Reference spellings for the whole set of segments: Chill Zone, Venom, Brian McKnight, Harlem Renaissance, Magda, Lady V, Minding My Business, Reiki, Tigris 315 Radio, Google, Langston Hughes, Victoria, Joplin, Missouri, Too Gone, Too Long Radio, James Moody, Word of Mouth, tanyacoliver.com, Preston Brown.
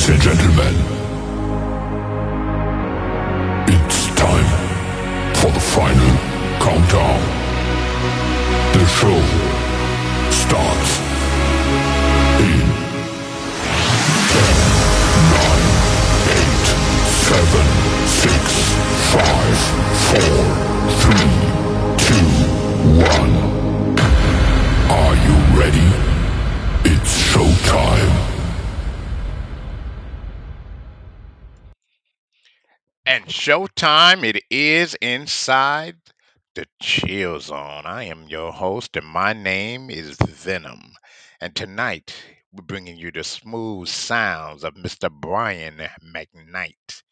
Ladies and gentlemen, it's time for the final countdown. The show starts in 10, 9, 8, 7, 6, 5, 4, 3, 2, 1. Are you ready? It's showtime. And showtime it is inside the Chill Zone. I am your host, and my name is Venom. And tonight, we're bringing you the smooth sounds of Mr. Brian McKnight.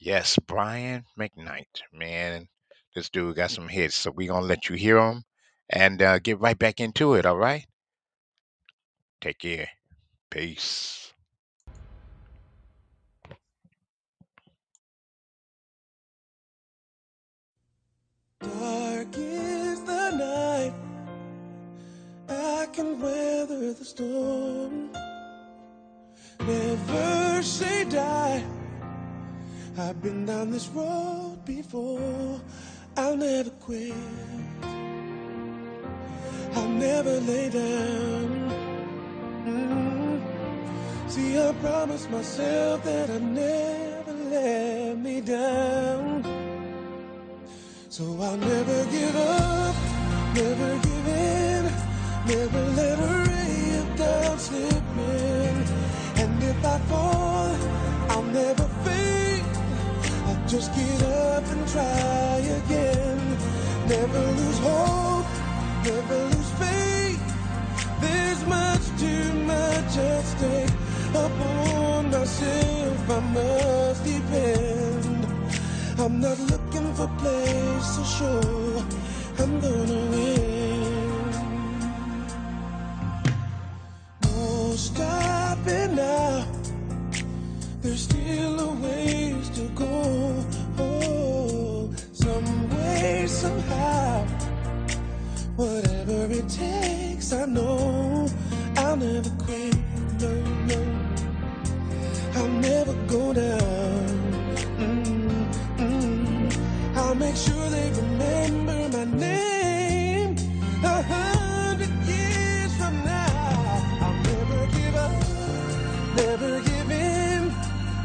Yes, Brian McKnight. Man, this dude got some hits, so we're going to let you hear him and get right back into it, all right? Take care. Peace. Dark is the night, I can weather the storm. Never say die, I've been down this road before. I'll never quit, I'll never lay down. See, I promised myself that I'd never let me down. So I'll never give up, never give in, never let a ray of doubt slip in. And if I fall, I'll never fail, I'll just get up and try again. Never lose hope, never lose faith, there's much too much at stake. Upon myself I must depend, I'm not looking for plays to show, I'm gonna win. No stopping now, there's still a ways to go. Oh, some way, somehow, whatever it takes, I know I'll never quit, no, no, I'll never go down. I'll make sure they remember my name 100 years from now. I'll never give up, never give in,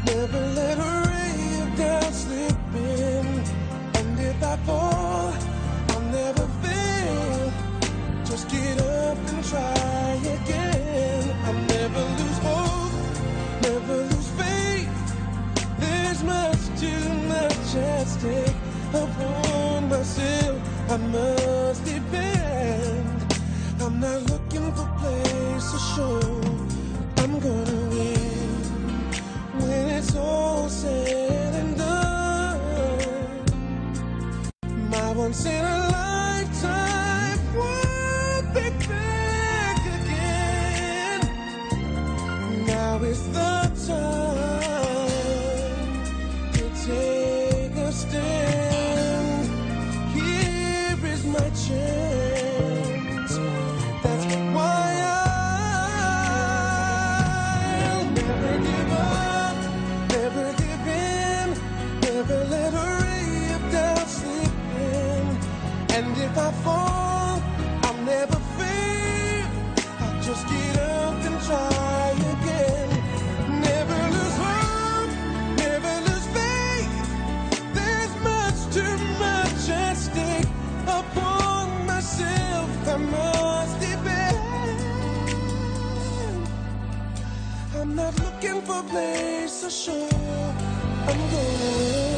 never let a ray of doubt slip in. And if I fall, I'll never fail, just get up and try again. I'll never lose hope, never lose faith, there's much too much at stake. Upon myself I must depend, I'm not looking for place to show, I'm gonna win. When it's all said and done, my once in a lifetime will be back again. Now is the time to take a stand. Chance. That's why I'll never give up, never give in, never let a ray of doubt slip in. And if I fall, I'll never fail, I'll just get up and try again. Never lose hope, never lose faith, there's much too much at stake. Upon myself, I must depend, I'm not looking for a place to show, I'm going. I'm going.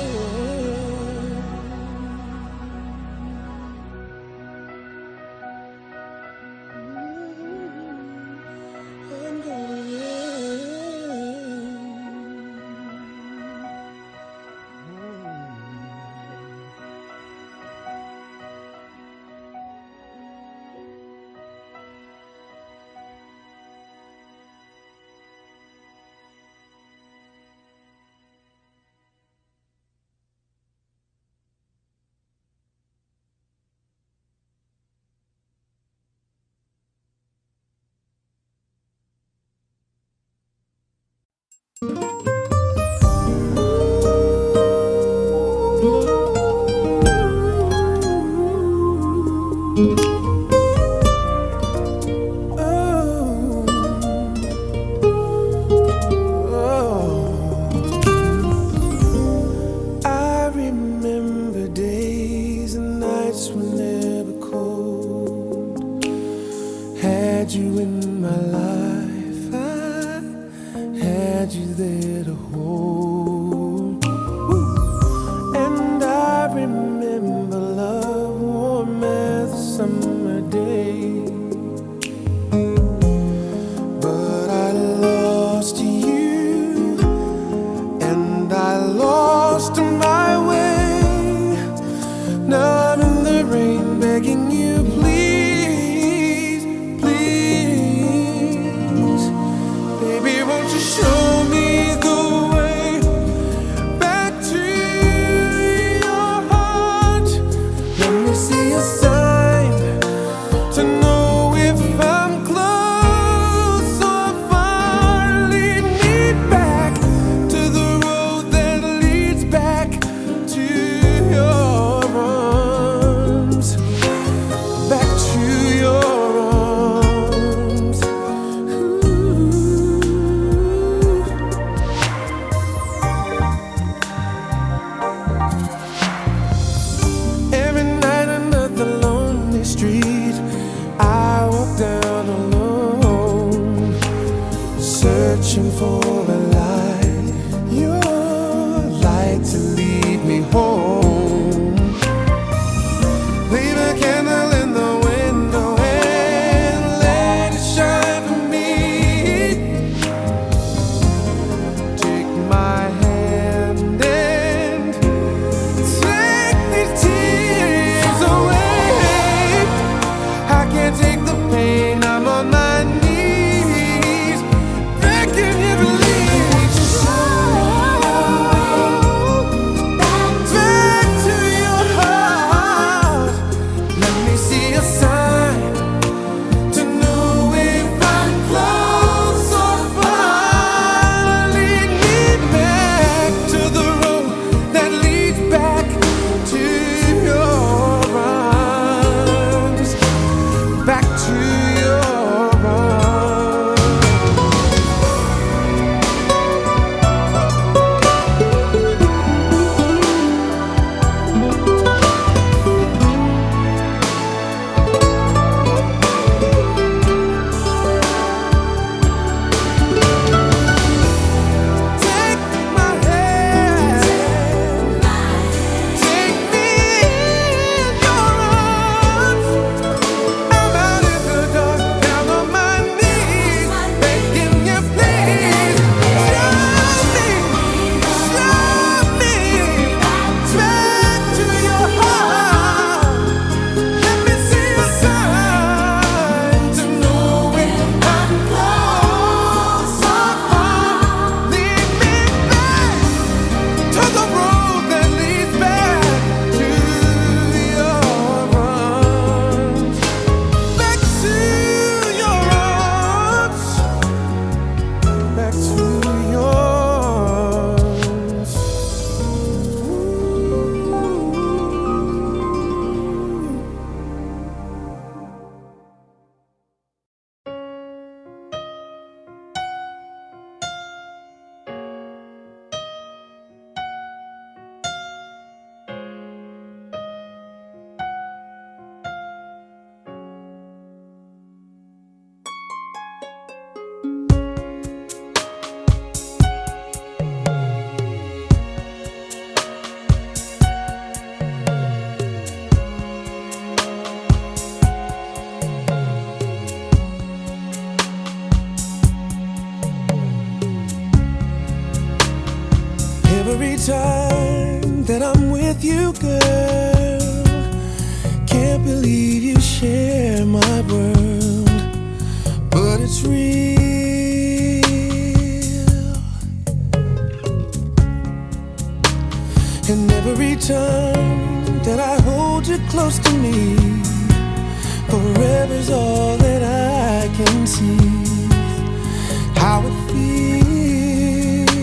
How it feels.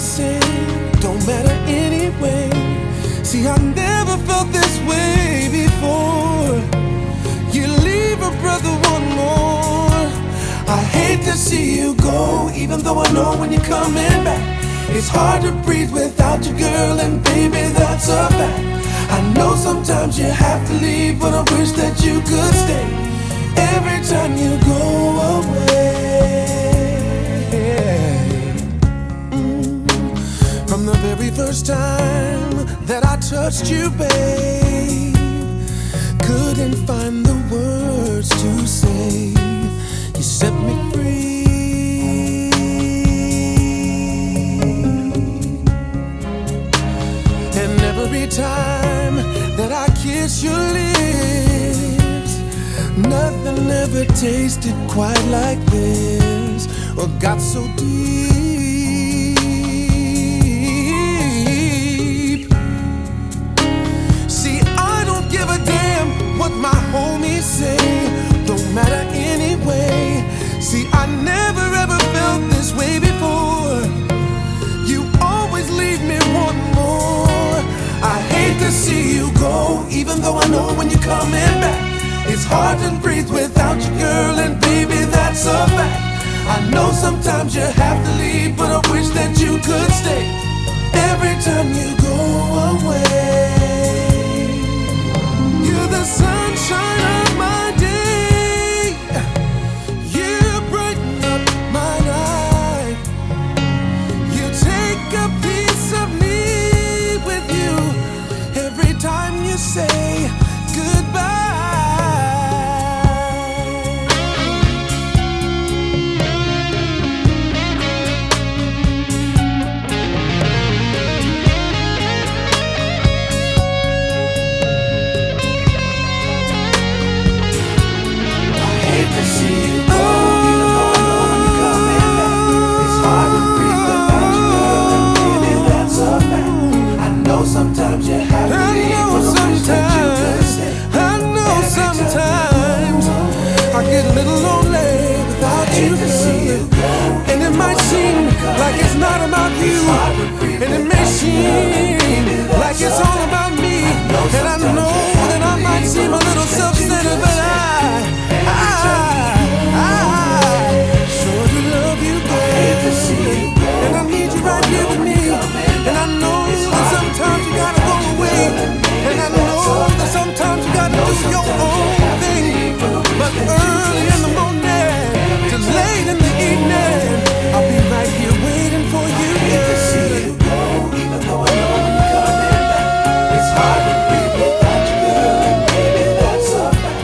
say, don't matter anyway. See, I never felt this way before. You leave a brother one more. I hate to see you go, even though I know when you're coming back. It's hard to breathe without you, girl, and baby, that's a fact. I know sometimes you have to leave, but I wish that you could stay. Every time you go away, from the very first time that I touched you, babe, couldn't find the words to say. You set me free. Every time that I kiss your lips, nothing ever tasted quite like this, or got so deep. See, I don't give a damn what my homies say, don't matter anyway. See, I never ever felt this way before. You always leave me wanting more. I hate to see you go, even though I know when you're coming back. It's hard to breathe without you, girl, and baby, that's a fact. I know sometimes you have to leave, but I wish that you could stay. Every time you go away, you're the sunshine of my day. You brighten up my night. You take a piece of me. Time you say goodbye. I hate to see you go, even though I know when you're coming back. It's hard to breathe without you, girl, and baby, that's a fact. I know sometimes you have to leave. Sometimes I get a little lonely without you, and it might seem like it's not about you, and it may seem like it's all about me. And I know that I might seem a little self-centered, but I sure do love you, babe, and I need you right here with me. And I know that sometimes you gotta go away, and I know that sometimes you gotta do your own thing. But early in the morning to late in the evening, I'll be right here waiting for you. I hate to see you go, even though I know when you're coming back. It's hard to breathe without you, girl, and baby, that's a fact.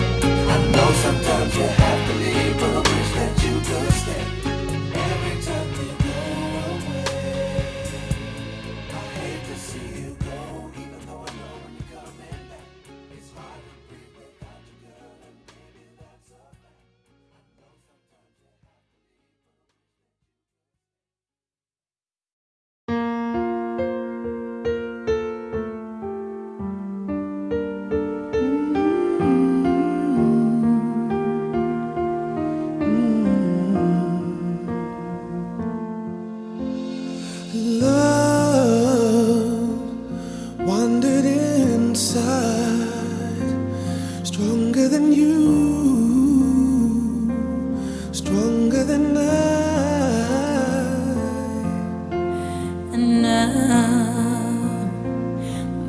I know sometimes you have to leave, but I wish that you could stay. Every time you go away, I hate to see you go, even though I know when you're coming back. It's hard to breathe without you, girl, and baby, that's a fact. I know sometimes you have to leave, but I wish that you could stay. Love wandered inside, stronger than you, stronger than I. And now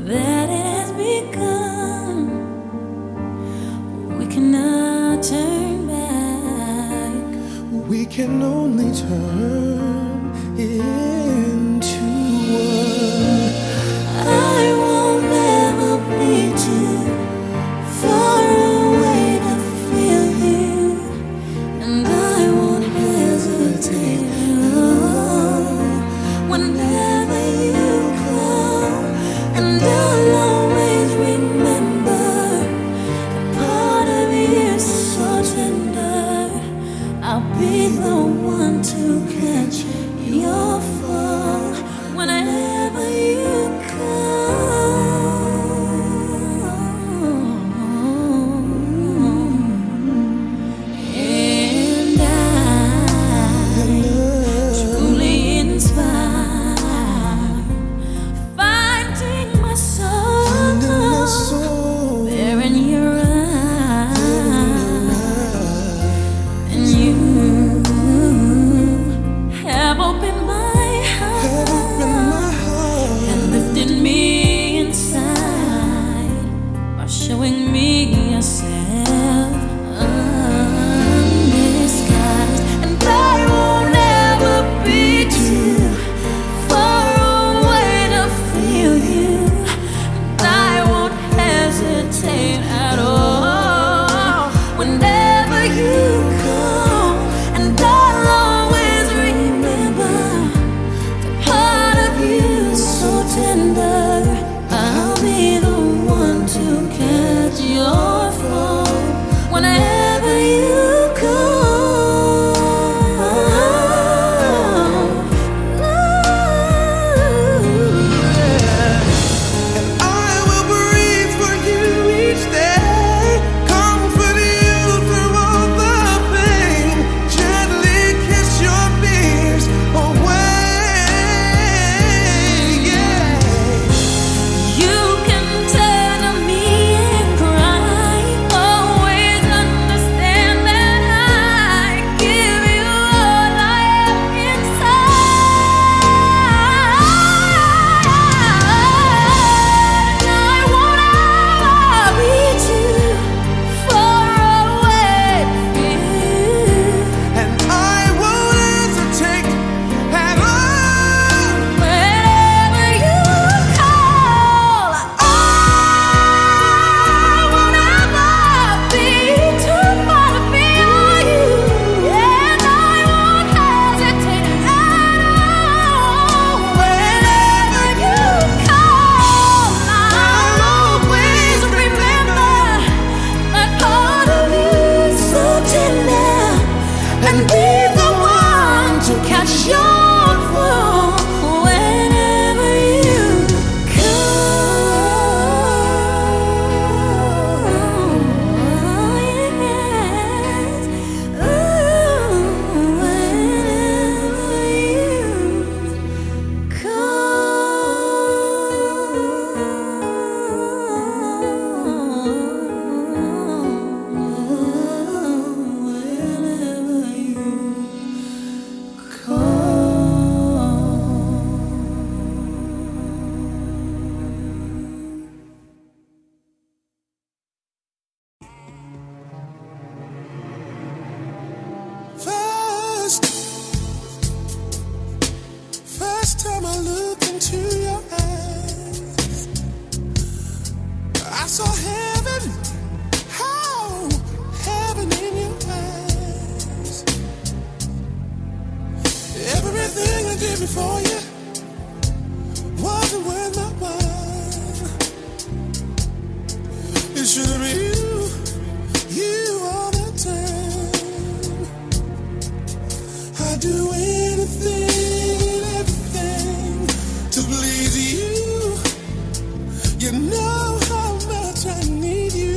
that it has begun, we cannot turn back. We can only turn into searching for you wasn't worth my while. It should have been you all the time. I'd do anything and everything to please you. You know how much I need you.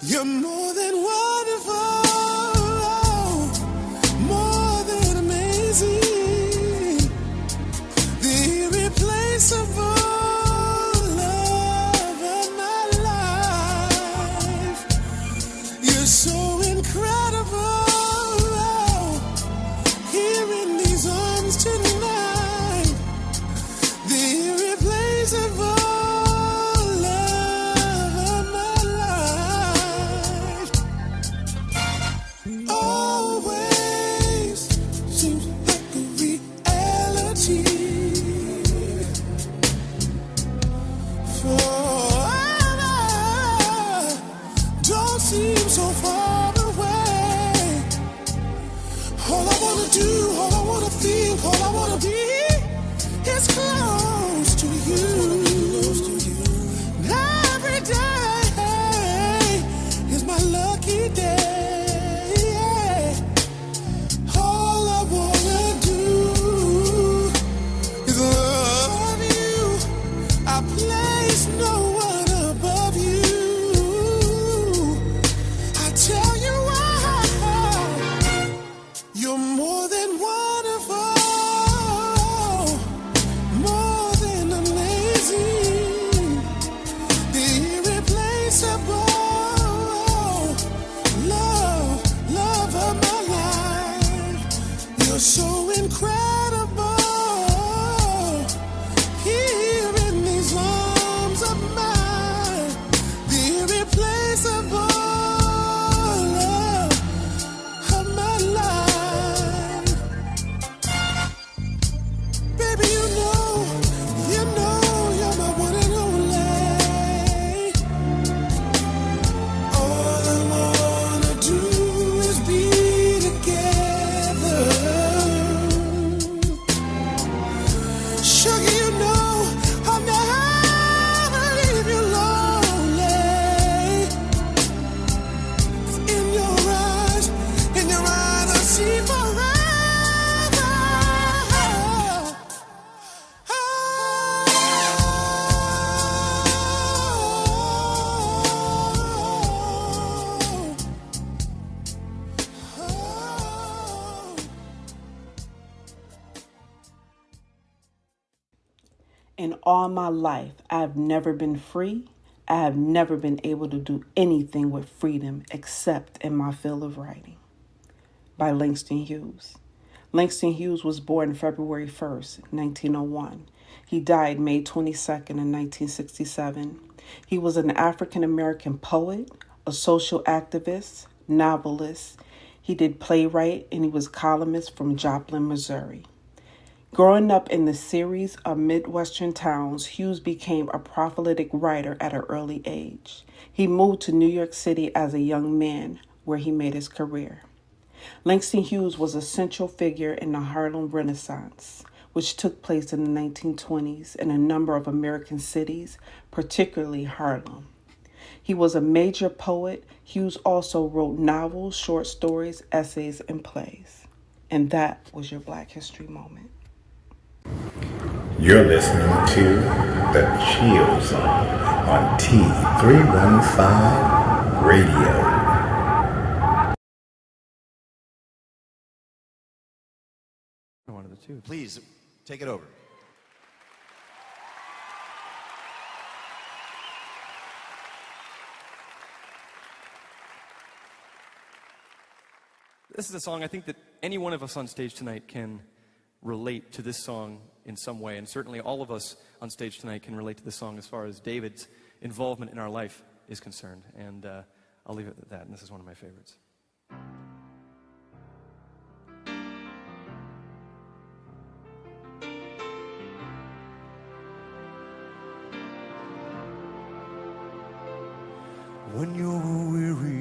You're more than wonderful, more than amazing, the irreplaceable love of my life. You're so incredible, here in these arms tonight, the irreplaceable. All my life, I have never been free. I have never been able to do anything with freedom except in my field of writing. By Langston Hughes. Langston Hughes was born February 1st, 1901. He died May 22nd in 1967. He was an African-American poet, a social activist, novelist. He did playwright, and he was a columnist from Joplin, Missouri. Growing up in the series of Midwestern towns, Hughes became a prolific writer at an early age. He moved to New York City as a young man, where he made his career. Langston Hughes was a central figure in the Harlem Renaissance, which took place in the 1920s in a number of American cities, particularly Harlem. He was a major poet. Hughes also wrote novels, short stories, essays, and plays. And that was your Black History Moment. You're listening to the Chill Zone on T315 Radio. One of the two. Please take it over. This is a song I think that any one of us on stage tonight can relate to this song in some way, and certainly all of us on stage tonight can relate to this song as far as David's involvement in our life is concerned, and I'll leave it at that, and this is one of my favorites. When you're weary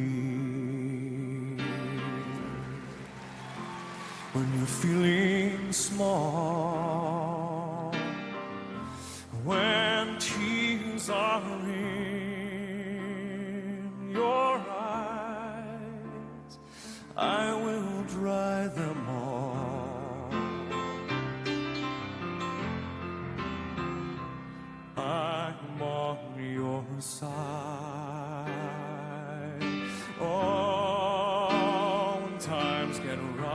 when you're feeling small, when tears are in your eyes, I will dry them all. I'm on your side. Oh, when times get rough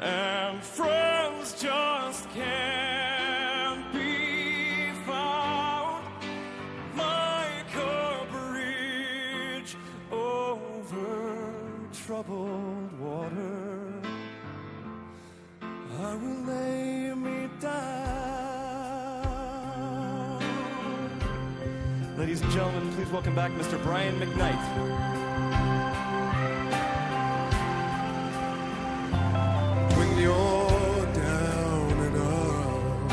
and friends just can't be found, like a bridge over troubled water, I will lay me down. Ladies and gentlemen, please welcome back Mr. Brian McKnight. When you're down and out,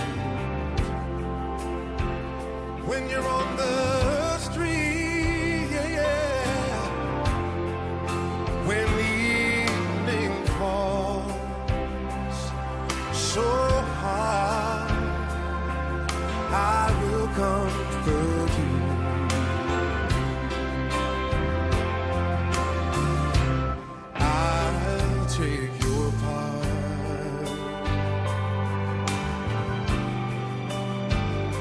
when you're on the street, when the evening falls so high, I will comfort you.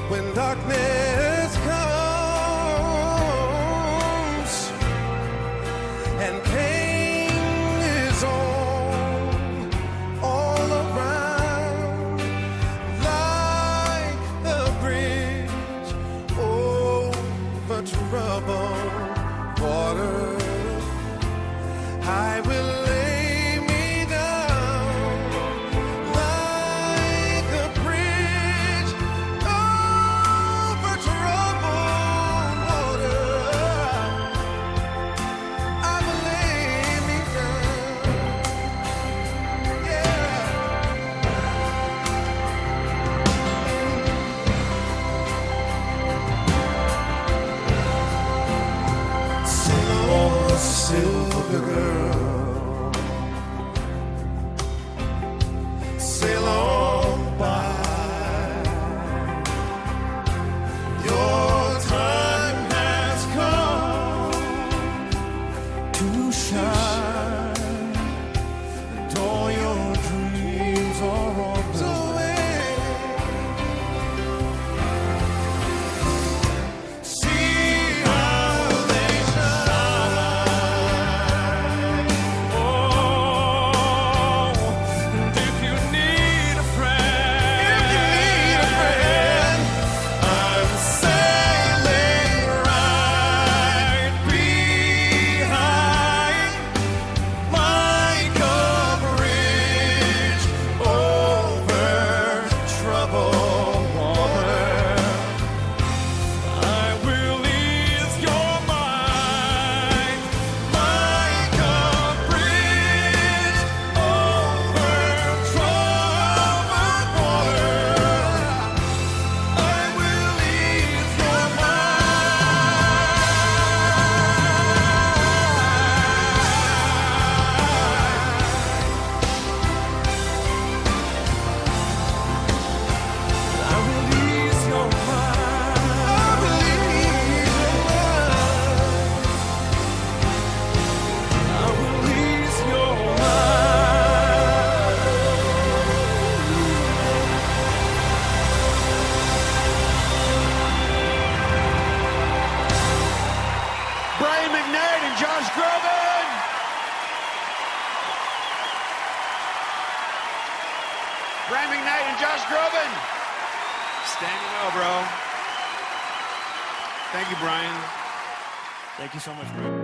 When darkness comes and pain is all around, like the bridge over troubled water, I will so much room.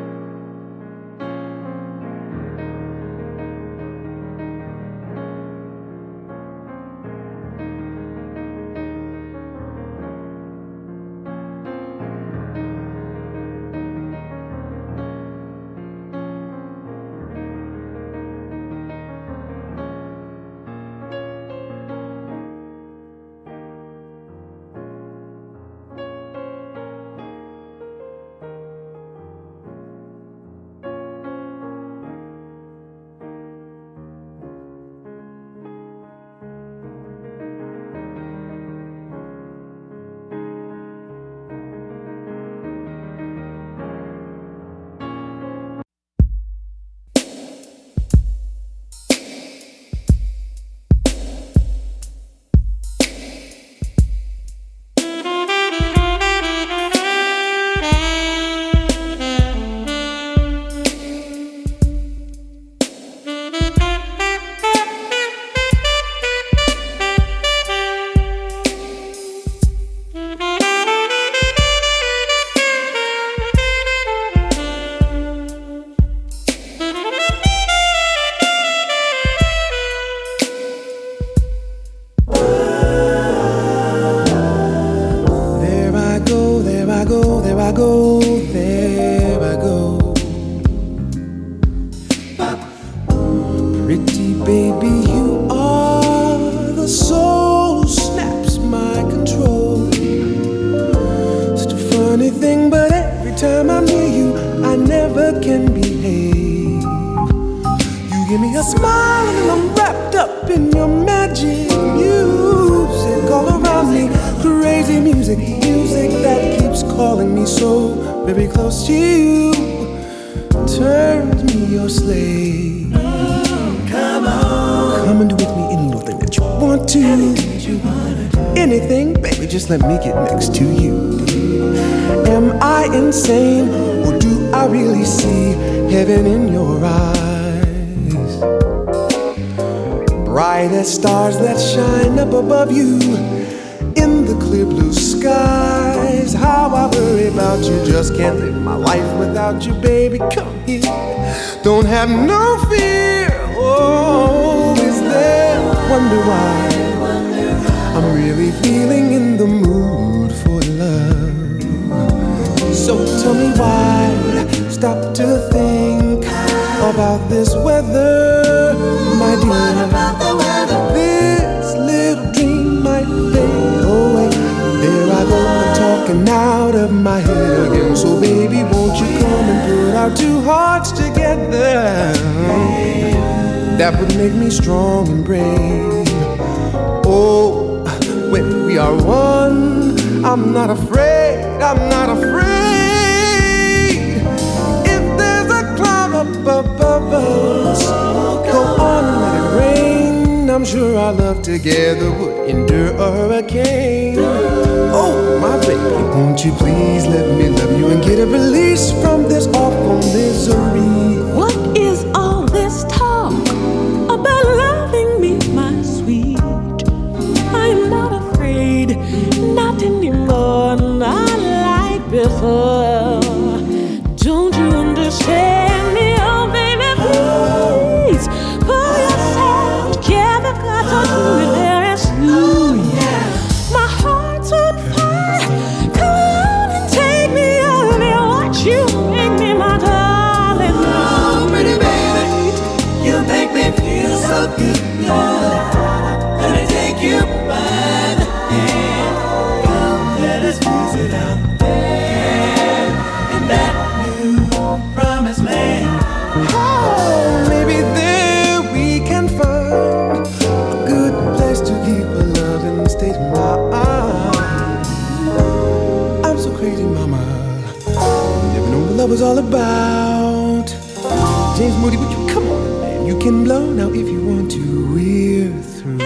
good can behave. You give me a smile and I'm wrapped up in your magic music all around me. Crazy music, music that keeps calling me so very close to you. Turns me your slave. Come on, come and do with me anything that you want to. Anything, baby, just let me get next to you. Am I insane, or do I really see heaven in your eyes? Bright as stars that shine up above you in the clear blue skies. How I worry about you, just can't live my life without you, baby. Come here, don't have no fear. Oh, is there wonder why I'm really feeling in the mood for love? So tell me why would I stop to think about this weather, my dear? This little dream might fade away. There I go, I'm talking out of my head again. So baby, won't you come and put our two hearts together? That would make me strong and brave. Oh, when we are one, I'm not afraid, I'm not afraid. If there's a cloud up above us, go on and let it rain. I'm sure our love together would endure a hurricane. Oh, my baby, won't you please let me love you and get a release from this awful misery? What is all this talk about loving me, my sweet? I'm not afraid, not anymore, not like before. Don't you understand me? Oh baby, please pull yourself together, 'cause I'm doing there as you. My heart's on fire, come on and take me out me. Watch you make me, my darling. Oh pretty baby, you make me feel so good now. Let me take you by the hand. Come, let us visit out there in that new promised land. Oh, maybe there we can find a good place to keep a loving state of mind. I'm so crazy, mama. Never know what love was all about. James Moody, would you come on, man? You can blow now if you want to. We're through.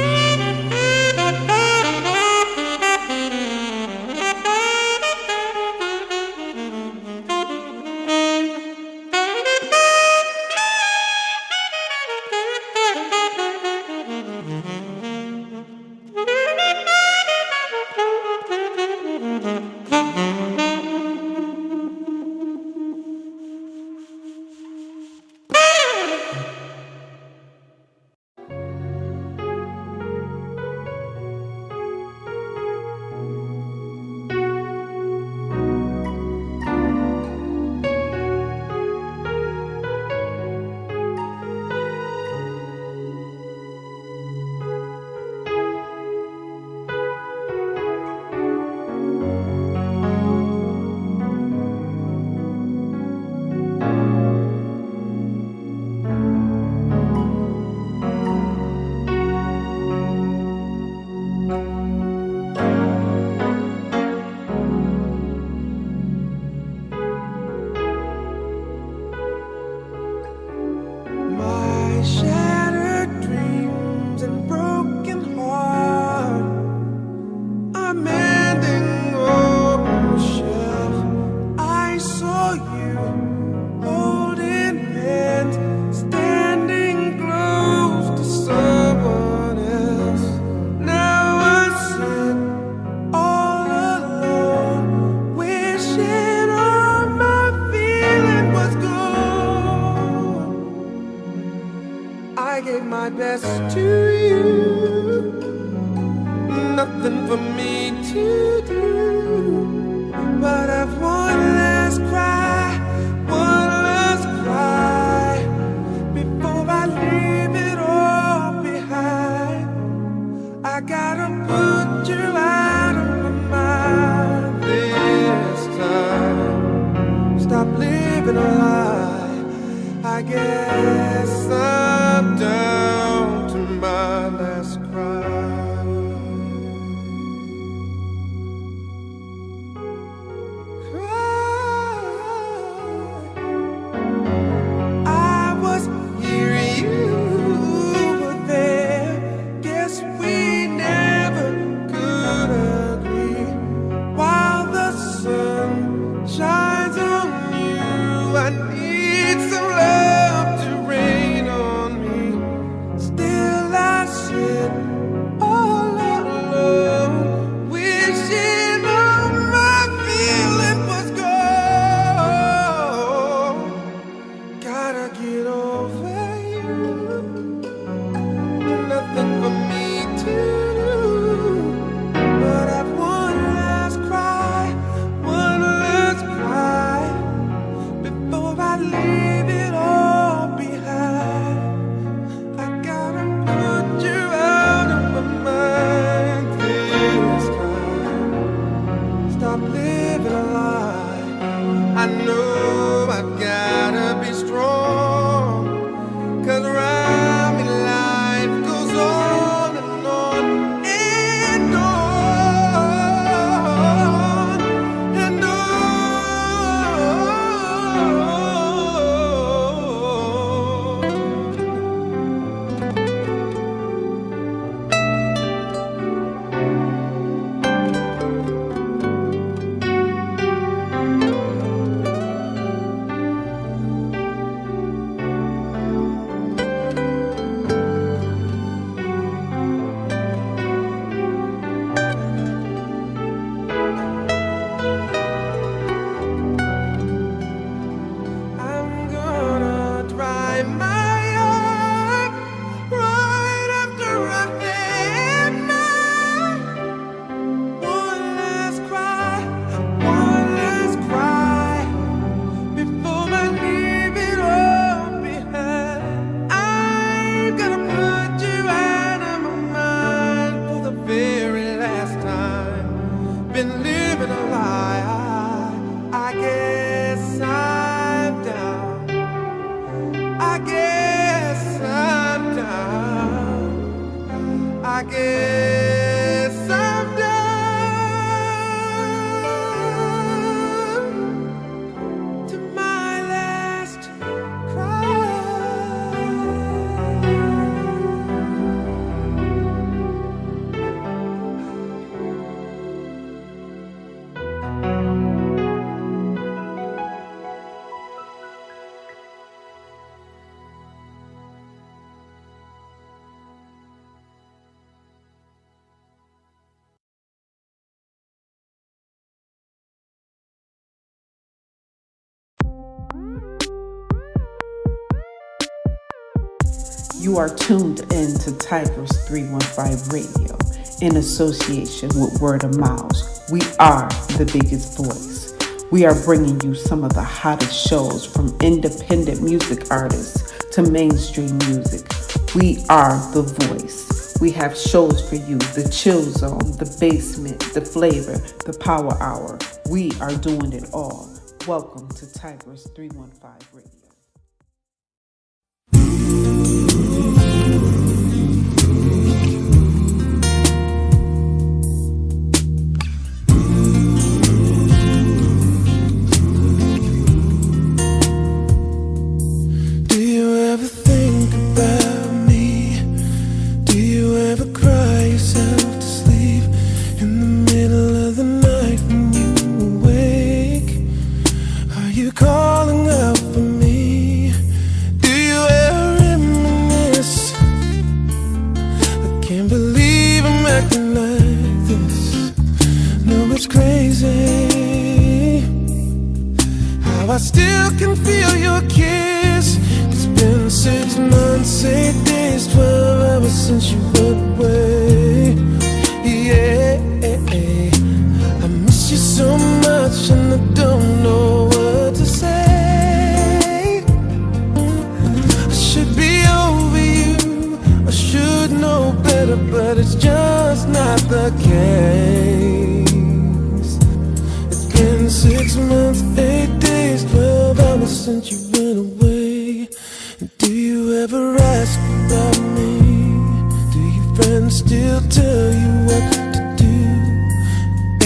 Stop living a lie. You are tuned in to Tigris 315 Radio in association with Word of Mouth. We are the biggest voice. We are bringing you some of the hottest shows from independent music artists to mainstream music. We are the voice. We have shows for you, the Chill Zone, the Basement, the Flavor, the Power Hour. We are doing it all. Welcome to Tigris 315 Radio. I still can feel your kiss. It's been 6 months, 8 days, 12 hours since you went away. Yeah, I miss you so much and I don't know what to say. I should be over you, I should know better, but it's just not the case. It's been 6 months, 8 days, 12 hours since you went away. Do you ever ask about me? Do your friends still tell you what to do?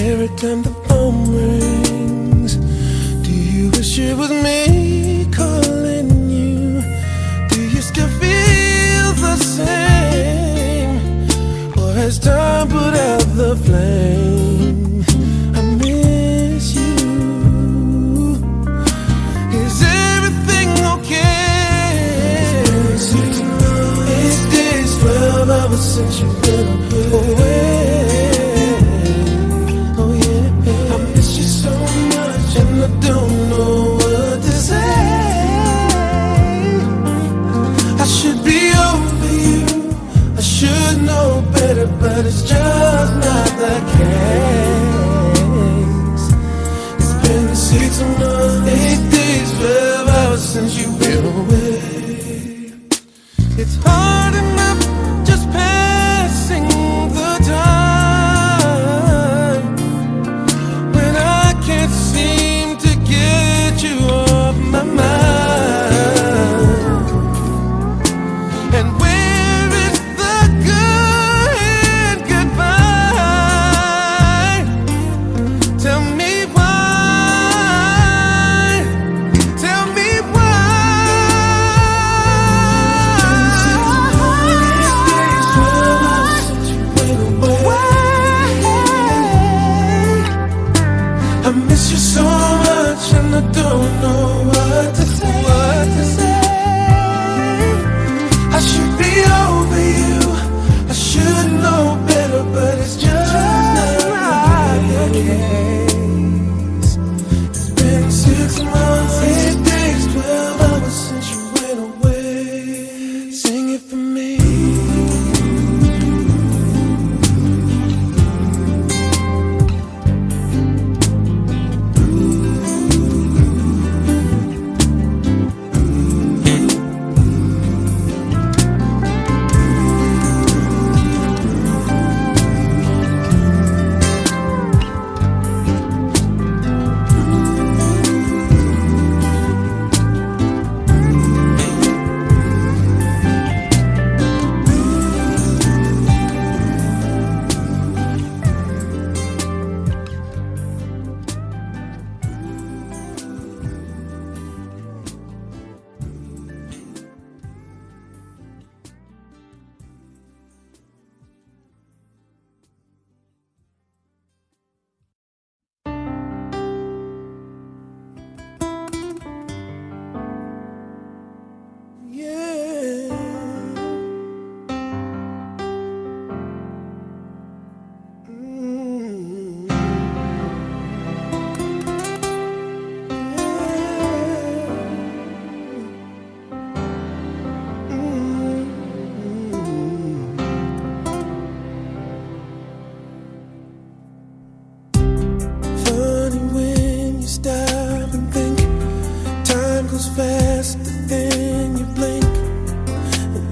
Every time the phone rings, do you wish it was me calling you? Do you still feel the same? Or has time put out the flame? I miss you. Is everything okay? It's days, 12 hours since you've been away. Oh yeah, I miss you so much, and I don't know what to say. I should be over you, I should know better, but it's just not the case. It's been 6 months, 8 days, 12 hours since you've been away. It's hard enough just passing the time when I can't seem to get you off my mind. And where is the good goodbye? Tell me why. Tell me why. I don't know what to say, what to say. I should be over you, I should know better, but it's just not the case. It's been 6 months, 8 days, 12 hours since you went away. Sing it for me.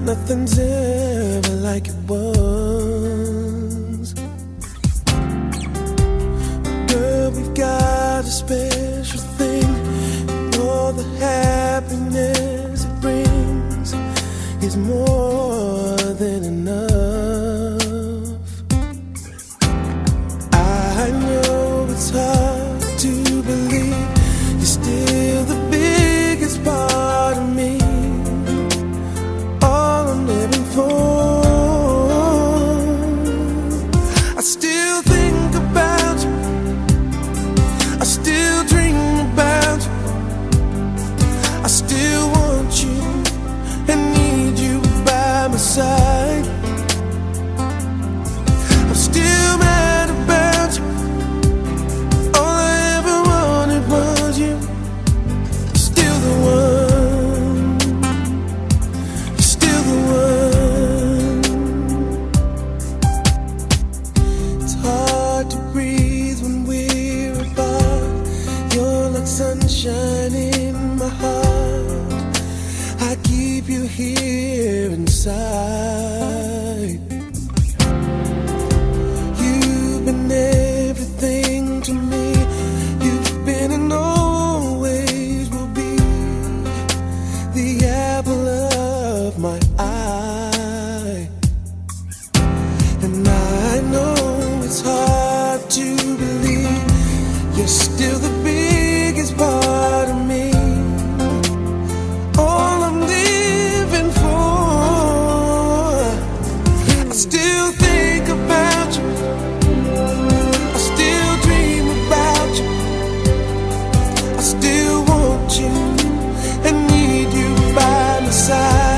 Nothing's ever like it was. Girl, we've got a special thing, and all the happiness it brings is more than enough. I know it's hard to believe you're still the biggest part of me. I still think about you, I still dream about you, I still want you and need you by my side. I'm still mad about you, all I ever wanted was you. You're still the one, you're still the one. Sunshine in my heart, I keep you here inside. You've been everything to me. You've been and always will be the apple of of my eye. And I know it's hard to believe you're still the biggest part of me. All I'm living for, I still think about you, I still dream about you, I still want you and need you by my side.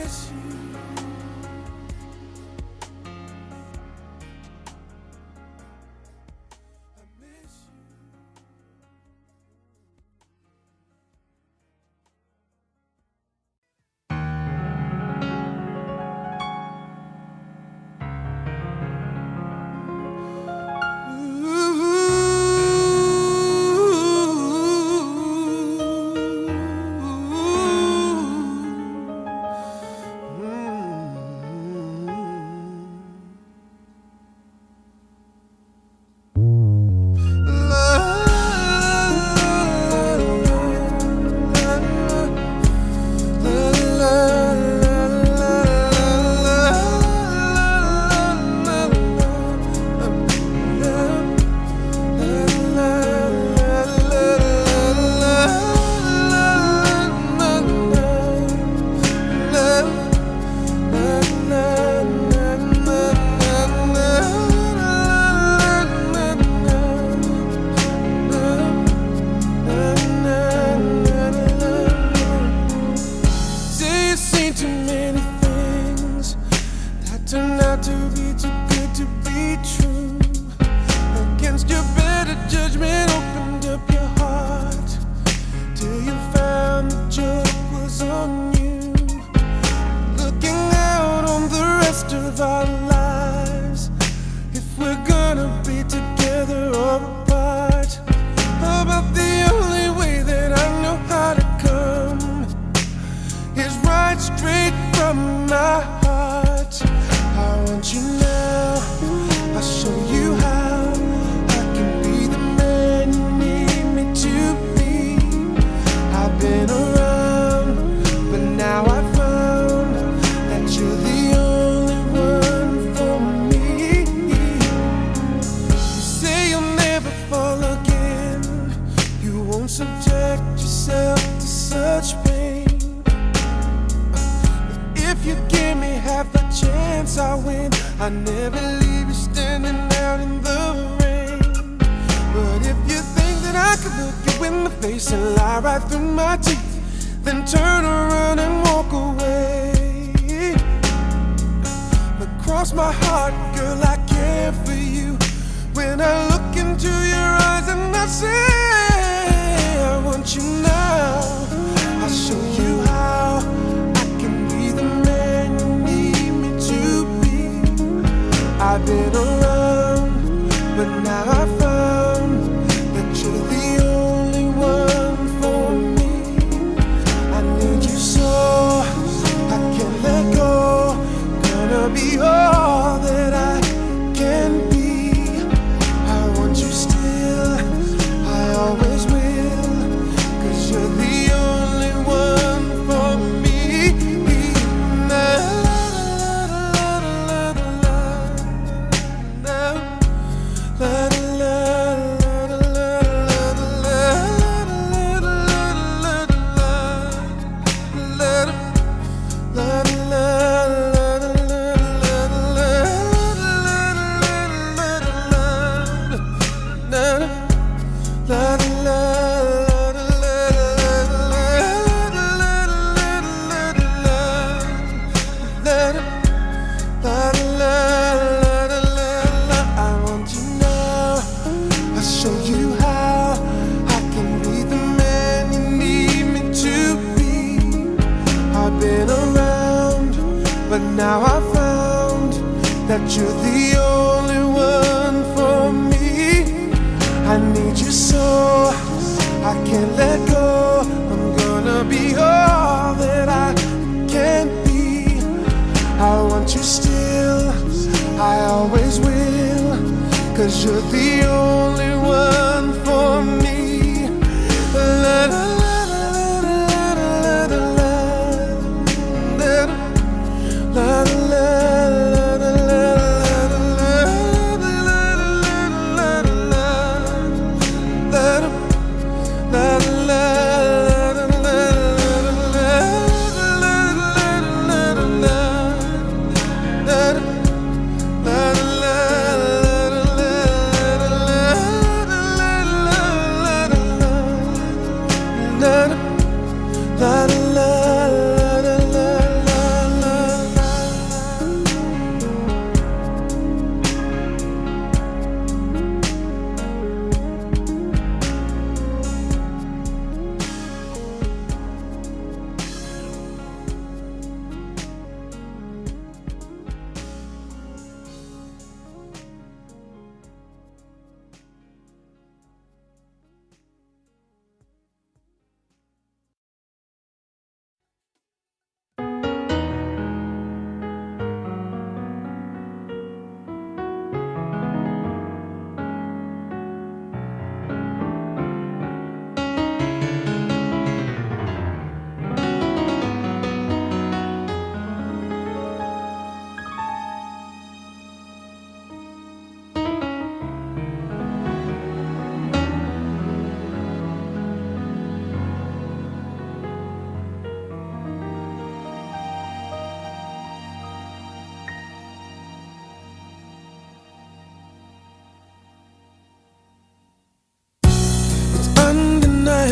miss you.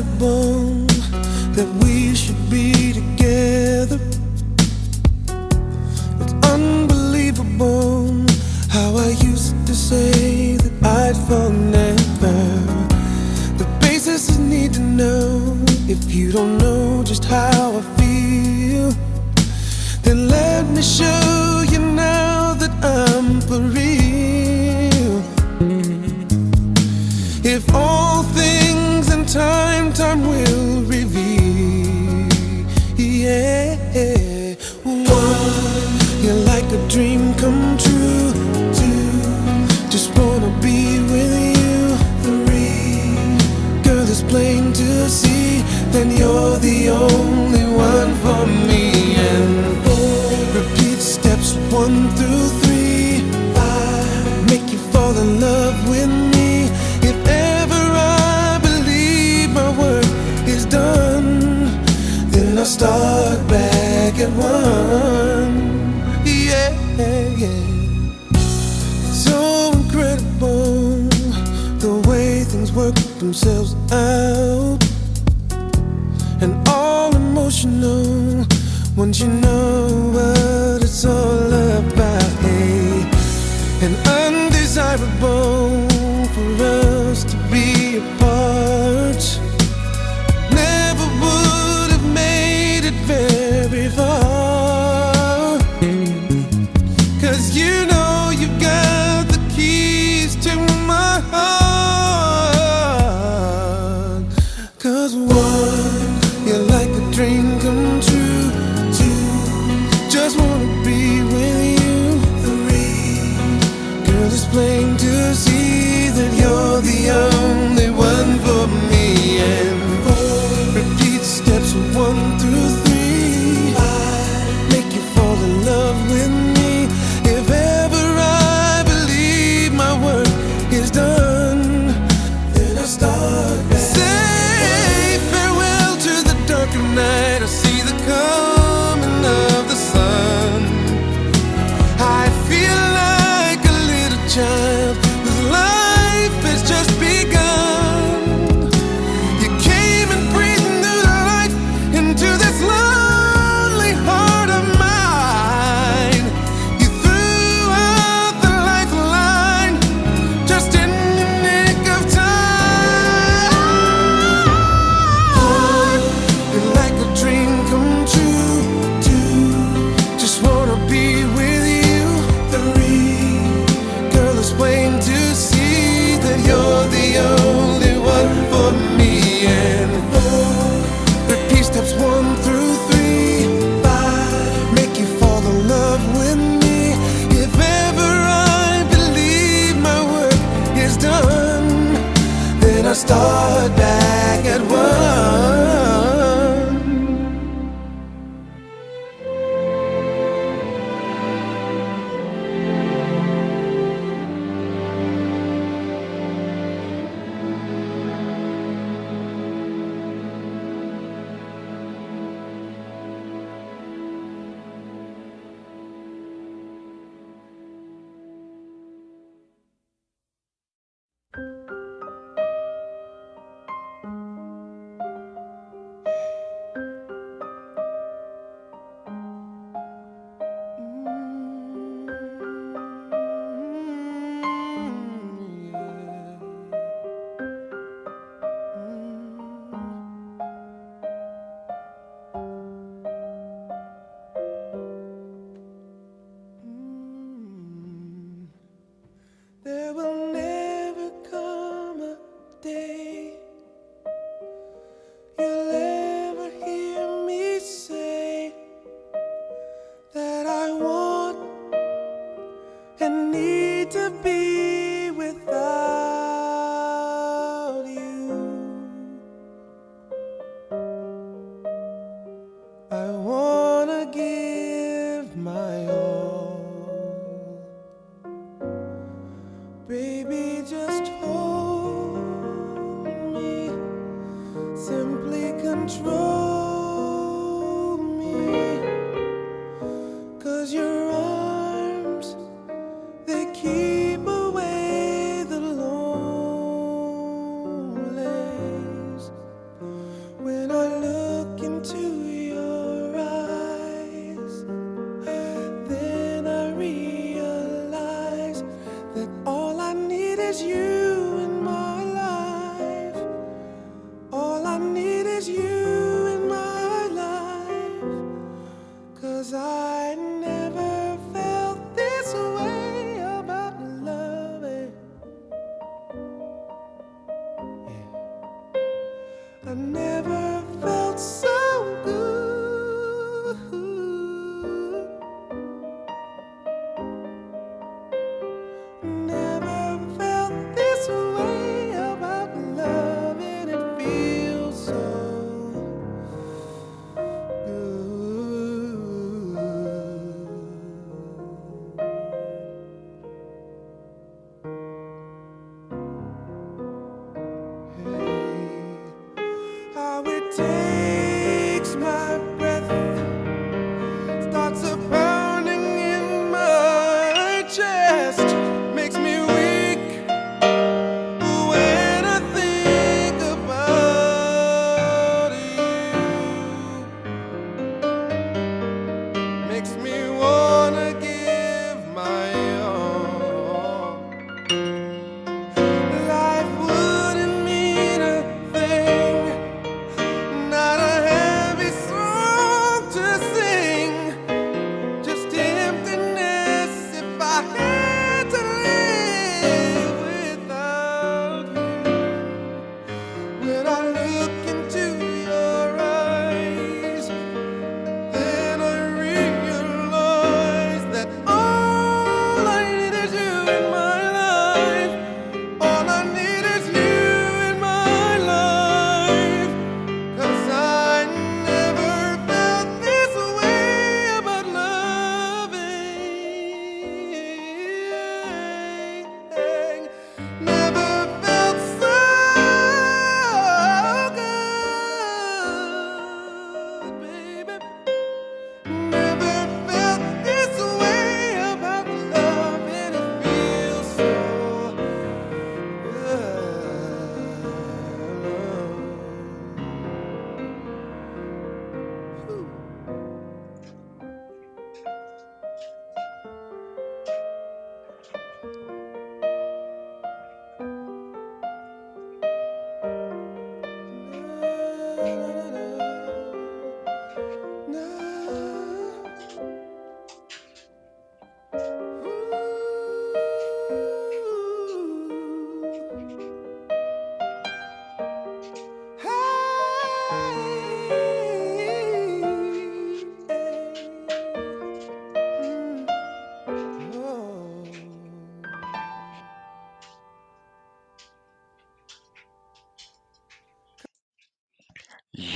backbone that we should be together. It's unbelievable how I used to say that I'd fall never. The basis is need to know. If you don't know just how I feel, then let me show you now that I'm for real. If all things in time will reveal. Yeah, one, you're like a dream come true. Two, just wanna be with you. Three, girl, it's plain to see then you're the only one for me. And four, repeat steps 1 through 3. Five, make you fall in love with me. If ever I believe my work is done, then I'll start back at one. Yeah, yeah. It's so incredible the way things work themselves out. And all emotional once you know what it's all about. Hey, and undesirable for us to be apart. Never would have made it very far, 'cause you know you've got the keys to my heart. 'Cause one, you're like a dream come true. Two, just wanna be with you. Three, girl, it's plain to see that you're the only one for me. And four, repeat steps 1 through 3. Five, make you fall in love with me. If ever I believe my work is done, then I'll start back. Say farewell to the dark of night. I see the coming of the sun. I feel like a little child whose life has just begun. You came and breathed new life into this lonely heart of mine. You threw out the lifeline just in the nick of time. You're like a dream come true. Two, just wanna be with you. Three, girl, it's plain to see that you're the only one for me. And four, repeat steps 1 through 3. Five, make you fall in love with me. If ever I believe my work is done, then I'll start back at one. There will never come a day you'll ever hear me say that I want and need to be without you. I wanna give my all. Baby, just hold me, simply control me, 'cause your arms, they keep away the loneliest.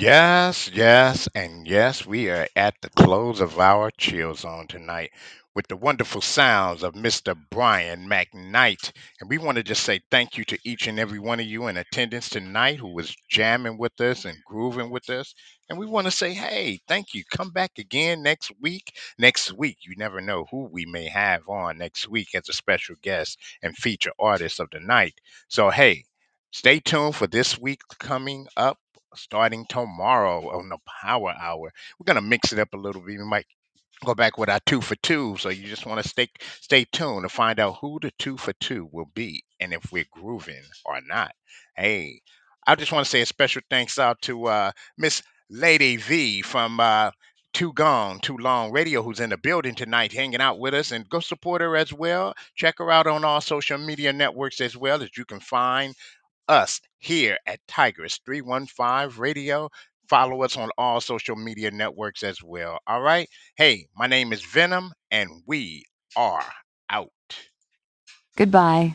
Yes, and yes, we are at the close of our Chill Zone tonight with the wonderful sounds of Mr. Brian McKnight. And we want to just say thank you to each and every one of you in attendance tonight who was jamming with us and grooving with us. And we want to say, hey, thank you. Come back again next week. Next week, you never know who we may have on next week as a special guest and feature artist of the night. So, hey, stay tuned for this week coming up starting tomorrow on the Power Hour. We're going to mix it up a little bit. We might go back with our 2 for 2. So you just want to stay tuned to find out who the 2 for 2 will be and if we're grooving or not. Hey, I just want to say a special thanks out to Miss Lady V from Too Gone, Too Long Radio, who's in the building tonight hanging out with us. And go support her as well. Check her out on all social media networks as well, as you can find us here at Tigris 315 Radio. Follow us on all social media networks as well. All right. Hey, my name is Venom, and we are out. Goodbye.